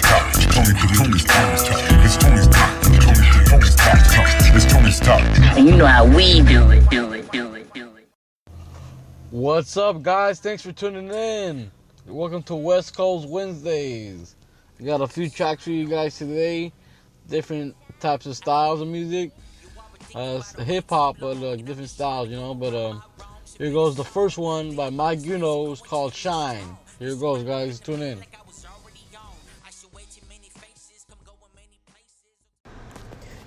Tony's Talk. It's Tony's Talk. And you know how we do it, What's up, guys? Thanks for tuning in. Welcome to West Coast Wednesdays. I got a few tracks for you guys today. Different types of styles of music. Hip-hop, but different styles, you know. But here goes the first one by mic uno. It's called Shine. Here it goes, guys. Tune in.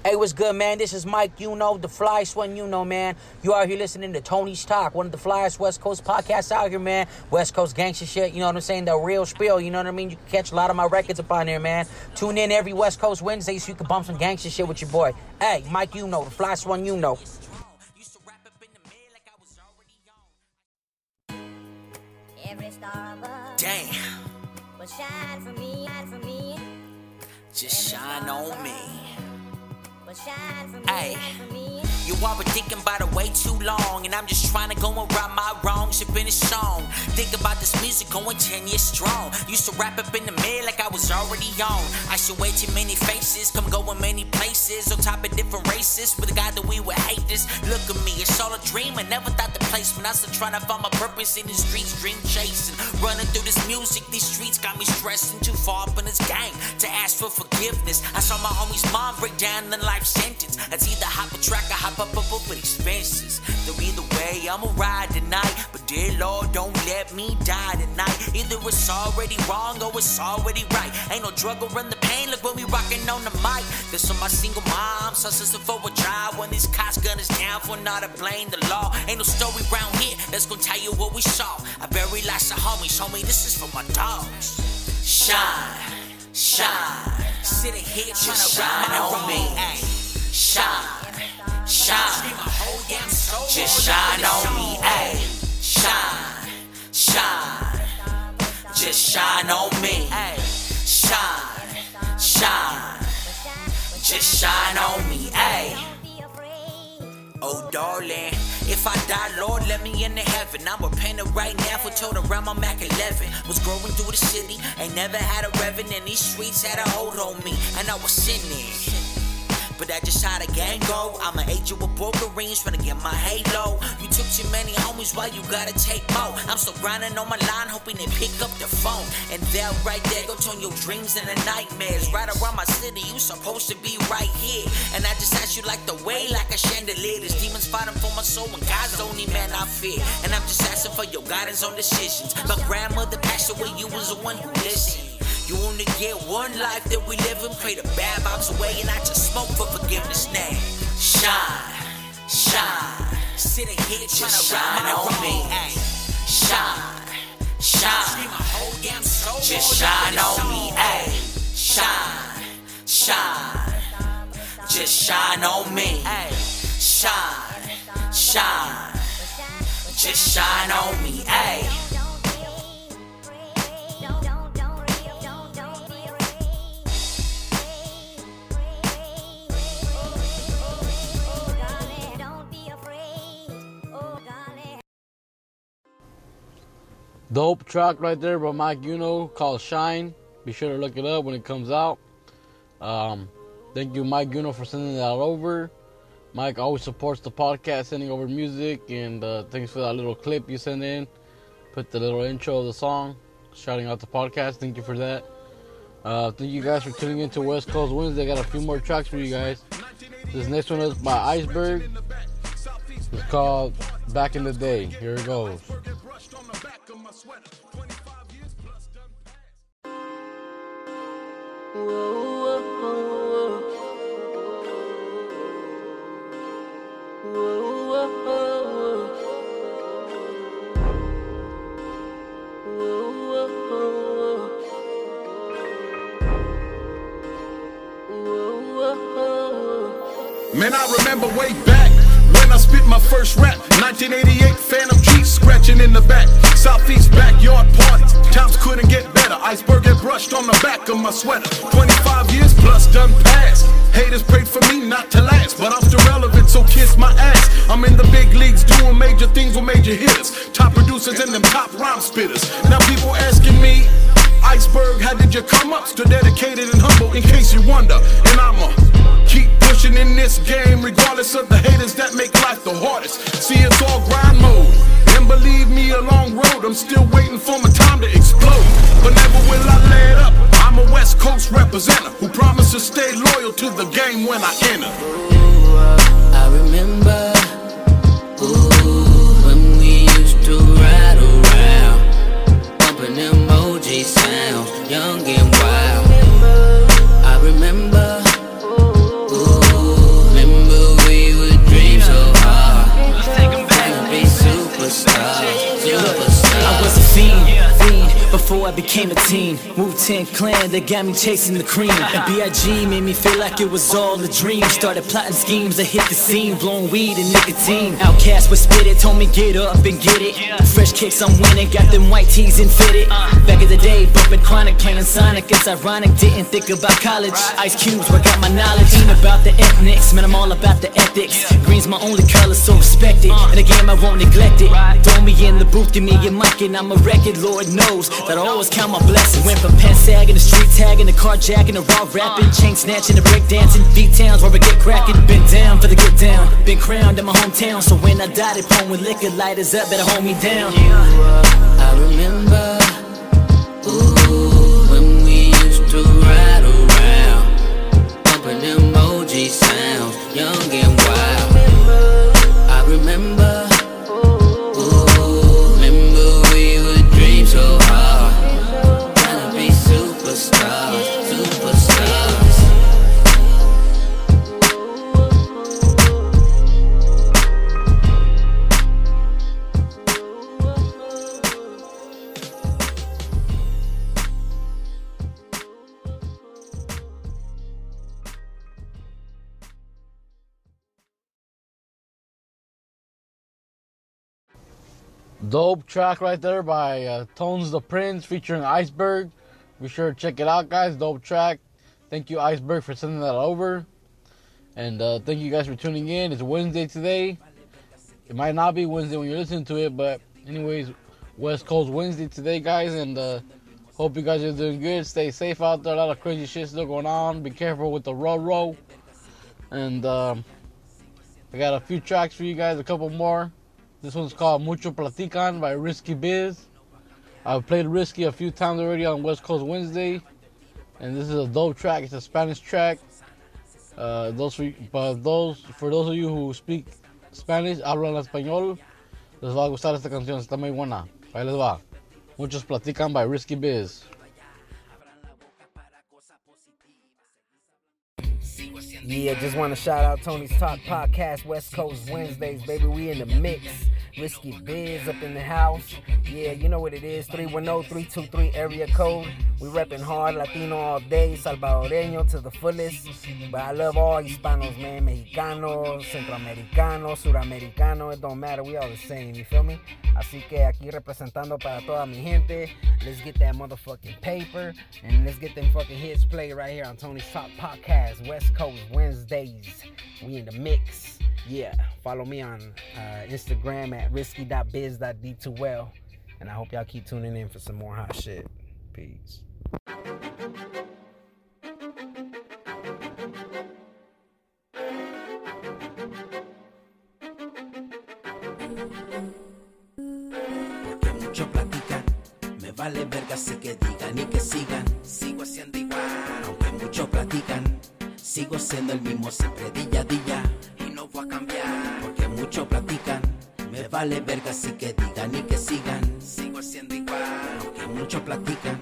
Hey, what's good, man? This is mic uno, the flyest one, you know, man. You are here listening to Tony's Talk, one of the flyest West Coast podcasts out here, man. West Coast gangster shit, you know what I'm saying? The real spiel, you know what I mean? You can catch a lot of my records up on there, man. Tune in every West Coast Wednesday so you can bump some gangster shit with your boy. Hey, mic uno, the flyest one, you know. Every star above. Damn. But shine for me, Just shine on me. But shine for me, You all been thinking about it way too long, and I'm just trying to go and right my wrongs up in a song. Think about this music going 10 years strong. Used to wrap up in the mid like I was already on. I should wear too many faces, come go in many places, on top of different races, with a guy that we would hate this. Look at me, it's all a dream, I never thought the place when I still trying to find my purpose in the streets, dream chasing. Running through this music, these streets got me stressing, too far up in this game to ask for forgiveness. I saw my homie's mom break down in the life sentence. That's either hop a track or hop up with expenses. Though either way, I'ma ride tonight. But dear Lord, don't let me die tonight. Either it's already wrong or it's already right. Ain't no drug or run the pain. Look when we rockin' on the mic. This on my single mom, so sister for a child. When these cops gun us down for not to blame the law. Ain't no story round here that's gonna tell you what we saw. I bury lots of homies, homie. This is for my dogs. Shine, shine. Sit here tryna shine on me. Ay, shine. Shine, just shine on me, ayy. Shine, shine, just shine on me, ayy. Shine, shine, just shine on me, ayy. Oh, darling, if I die, Lord, let me into heaven. I'm repenting right now for told around I'm Mac 11. Was growing through the city, ain't never had a reverend, and these streets had a hold on me, and I was sinning. But that's just how the game go. I'm an agent with broken rings, trying to get my halo. You took too many homies, why you gotta take more? I'm still grinding on my line, hoping they pick up the phone. And they're right there, go turn your dreams into nightmares. Right around my city, you supposed to be right here. And I just ask you like the way, like a chandelier. There's demons fighting for my soul, and God's the only man I fear. And I'm just asking for your guidance on decisions. My grandmother passed away, you was the one who listened. You only get one life that we live and pray the bad vibes away, and I just smoke for forgiveness now. Shine, shine, sit here trying to shine on me. Shine, shine, just shine on me. Shine, shine, just shine on me. Shine, shine, just shine on me. Dope track right there by mic uno called Shine. Be sure to look it up when it comes out. Thank you, mic uno, for sending that over. Mike always supports the podcast, sending over music, and thanks for that little clip you sent in. Put the little intro of the song, shouting out the podcast. Thank you for that. Thank you guys for tuning in to West Coast Wednesday. Got a few more tracks for you guys. This next one is by Iceberg. It's called Back in the Day. Here it goes. Sweater, 25 years plus done past. Man, I remember way back when I spit my first rap, 1988 Phantom G scratching in the back. Southeast backyard parties, times couldn't get better. Iceberg had brushed on the back of my sweater. 25 years plus done past. Haters prayed for me not to last, but I'm still relevant, so kiss my ass. I'm in the big leagues doing major things with major hitters, top producers and them top rhyme spitters. Now people asking me, Iceberg, how did you come up? Still dedicated and humble in case you wonder. And I'ma keep pushing in this game regardless of the haters that make life the hardest. See, it's all grind mode. And believe me, a long road. I'm still waiting for my time to explode. But never will I let up. I'm a West Coast representative who promised to stay loyal to the game when I enter. Ooh, I remember. Ooh, when we used to ride around, bumping emoji sounds, young and wild. I remember. Ooh, remember we would dream so hard. Let's take 'em back, be superstars, superstars. I was a fiend before I became a teen. Wu-Tang clan, they got me chasing the cream. And B.I.G made me feel like it was all a dream. Started plotting schemes, I hit the scene, blowing weed and nicotine. Outcast would spit it, told me get up and get it. Fresh kicks, I'm winning, got them white tees and fitted. Back in the day, bumping chronic, playing Sonic. It's ironic, didn't think about college. Ice Cube's where I got my knowledge. Ain't about the ethnics, man, I'm all about the ethics. Green's my only color, so respect it. In the game, I won't neglect it. Throw me in the booth, give me your mic and I'm a record, Lord knows that I always count my blessings. Went from pen sagging to street tagging to carjacking to raw rapping, chain snatching to break dancing, beat towns where we get cracking. Been down for the get down, been crowned in my hometown. So when I died, they pwned with liquor lighters up, better hold me down. I remember, ooh, when we used to ride around, bumping emoji sounds, young and wild. I remember. Dope track right there by Tones the Prince featuring Iceberg. Be sure to check it out, guys. Dope track. Thank you, Iceberg, for sending that over. And thank you guys for tuning in. It's Wednesday today. It might not be Wednesday when you're listening to it, but anyways, West Coast Wednesday today, guys. And hope you guys are doing good. Stay safe out there. A lot of crazy shit still going on. Be careful with the row. And I got a few tracks for you guys, a couple more. This one's called Mucho Platican by Risky Biz. I've played Risky a few times already on West Coast Wednesday. And this is a dope track. It's a Spanish track. Those of you who speak Spanish, hablan español, les va a gustar esta canción. Está muy buena. Ahí les va. Muchos Platican by Risky Biz. Yeah, just want to shout out Tony's Talk Podcast, West Coast Wednesdays, baby. We in the mix. Risky Biz up in the house. Yeah, you know what it is, 310-323 area code. We repping hard, Latino all day, Salvadoreño to the fullest. But I love all Hispanos, man. Mexicanos, Centroamericanos, Suramericanos, it don't matter, we all the same, you feel me? Así que aquí representando para toda mi gente. Let's get that motherfucking paper, and let's get them fucking hits played right here on Tony's Talk Podcast, West Coast Wednesdays. We in the mix. Yeah, follow me on Instagram at risky.biz.d2l. And I hope y'all keep tuning in for some more hot shit. Peace. Porque mucho platican, me vale verga si que digan y que sigan. Sigo siendo igual, aunque mucho platican, sigo siendo el mismo siempre día a día. No voy a cambiar, porque mucho platican, me vale verga si que digan y que sigan, sigo siendo igual, porque mucho platican,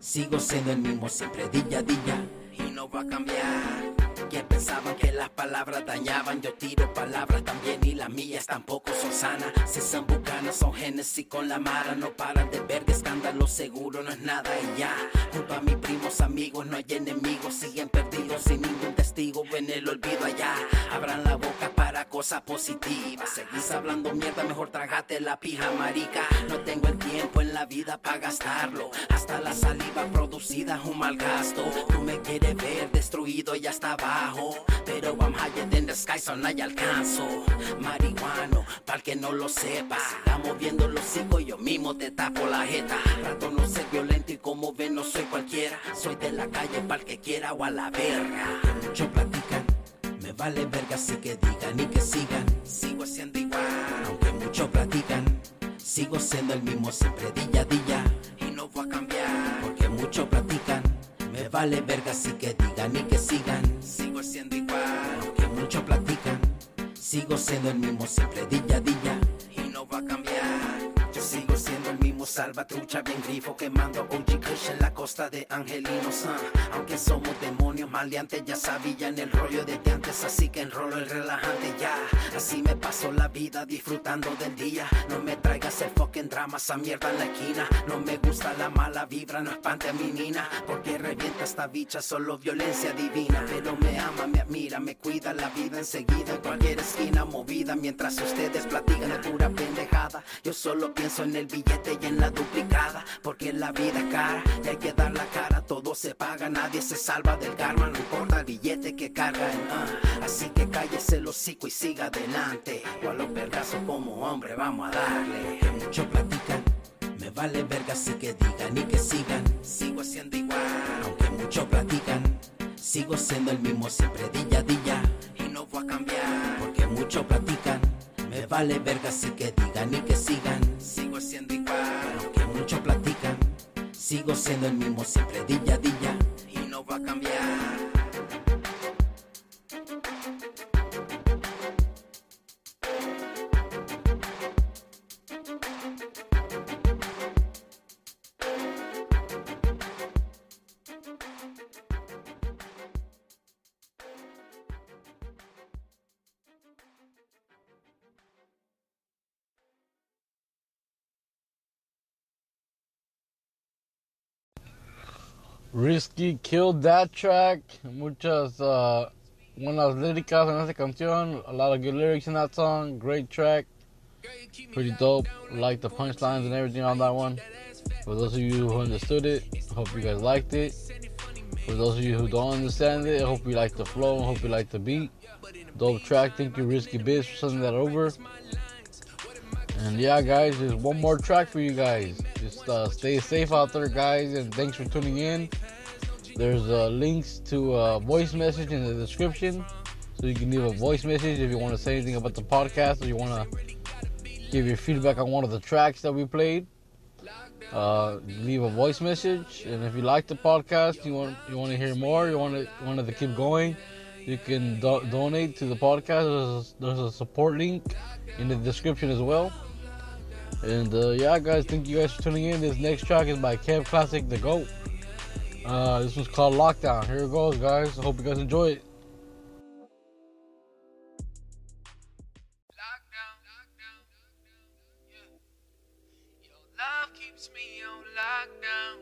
sigo siendo el mismo siempre día a día, y no voy a cambiar, que pensaban que las palabras dañaban, yo tiro palabras también y las mías tampoco son sanas, si son bucanas son Genesis con la mara, no paran de ver de escándalo, seguro no es nada y ya, culpa a mis primos amigos, no hay enemigos, siguen perdidos sin ningún testigo, en el olvido allá, abran la boca para cosas positivas, seguís hablando mierda, mejor trágate la pija marica, no tengo el tiempo tiempo en la vida para gastarlo, hasta la saliva producida es un mal gasto. Tú me quieres ver destruido y hasta abajo, pero I'm higher than the sky, so no hay alcanzo. Marihuano, pa'l que no lo sepa, sigamos viendo los hijos, yo mismo te tapo la jeta. Trato no ser violento y como ven no soy cualquiera, soy de la calle pa'l que quiera o a la verga. Muchos platican, me vale verga, así que digan y que sigan, sigo siendo igual. Aunque muchos platican, sigo siendo el mismo siempre día a día, y no voy a cambiar. Porque muchos platican, me vale verga, así que digan y que sigan, sigo siendo igual. Aunque muchos platican, sigo siendo el mismo siempre día a día, y no voy a cambiar. Yo sigo siendo el mismo salvatrucha bien grifo, quemando OG Kush en la costa de Angelinos. Aunque somos demonios maleantes, ya sabía en el rollo desde antes, así que enrolo el relajante ya. Así me paso la vida disfrutando del día, no me traigas el fucking drama, esa mierda en la esquina. No me gusta la mala vibra, no espante a mi nina, porque revienta esta bicha, solo violencia divina. Pero me ama, me admira, me cuida la vida enseguida, en cualquier esquina movida, mientras ustedes platican de pura pendejada. Yo solo pienso en el billete y en la duplicada, porque la vida es cara y hay que dar la cara. Todo se paga, nadie se salva del karma, no importa el billete que cargan. Así que cállese el hocico y siga adelante, o a los vergazos como hombre vamos a darle. Que muchos platican, me vale verga, así que digan y que sigan, sigo siendo igual. Aunque muchos platican, sigo siendo el mismo siempre día a día, y no voy a cambiar. Porque muchos platican, me vale verga, así que digan y que sigan, sigo siendo igual. Aunque muchos platican, sigo siendo el mismo siempre día a día, y no va a cambiar. Risky killed that track. Muchas buenas líricas en esa canción. A lot of good lyrics in that song. Great track. Pretty dope. Like the punchlines and everything on that one. For those of you who understood it, hope you guys liked it. For those of you who don't understand it, I hope you like the flow. I hope you like the beat. Dope track. Thank you, Risky Biz, for sending that over. And yeah, guys, there's one more track for you guys. Just stay safe out there, guys, and thanks for tuning in. There's links to voice message in the description, so you can leave a voice message if you want to say anything about the podcast, or you want to give your feedback on one of the tracks that we played. Leave a voice message, and if you like the podcast, you want to hear more, you want to keep going, you can donate to the podcast. There's a support link in the description as well. And yeah, guys, thank you guys for tuning in. This next track is by Kev Classic, The GOAT. This was called Lockdown. Here it goes, guys. I hope you guys enjoy it. Lockdown. Yeah. Your love keeps me on lockdown.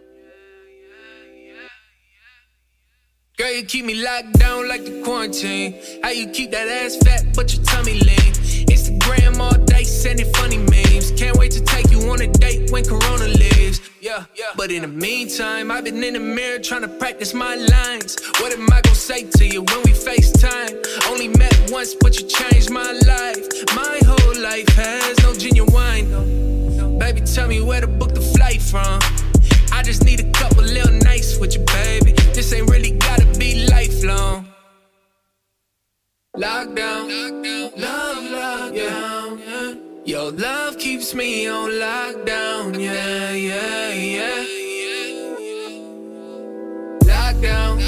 Girl, you keep me locked down like the quarantine. How you keep that ass fat but your tummy lean? Instagram all day sending funny memes. Can't wait to take you on a date when Corona leaves. Yeah. But in the meantime, I've been in the mirror trying to practice my lines. What am I gonna say to you when we FaceTime? Only met once, but you changed my life. My whole life has no genuine. No. Baby, tell me where to book the flight from. I just need a couple little nights with you, baby. This ain't really gotta be lifelong. Lockdown. Love, yeah. Your love keeps me on lockdown. Yeah. Lockdown.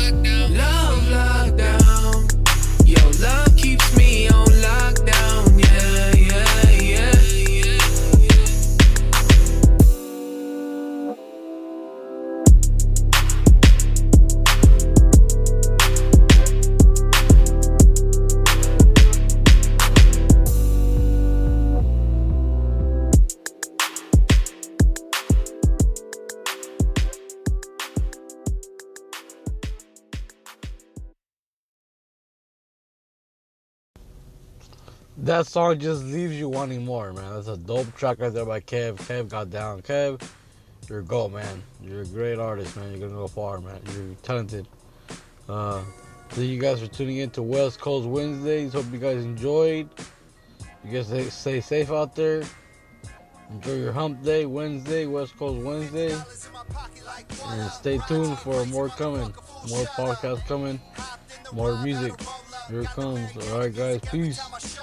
Love, lockdown. Your love keeps me on lockdown. that song just leaves you wanting more, man. That's a dope track right there by Kev. Kev got down. Kev, you're a goat, man. You're a great artist, man. You're going to go far, man. You're talented. Thank you guys for tuning in to West Coast Wednesdays. Hope you guys enjoyed. You guys stay safe out there. Enjoy your hump day, Wednesday, West Coast Wednesday. And stay tuned for more coming. More podcasts coming. More music. Here it comes. Alright, guys. Peace.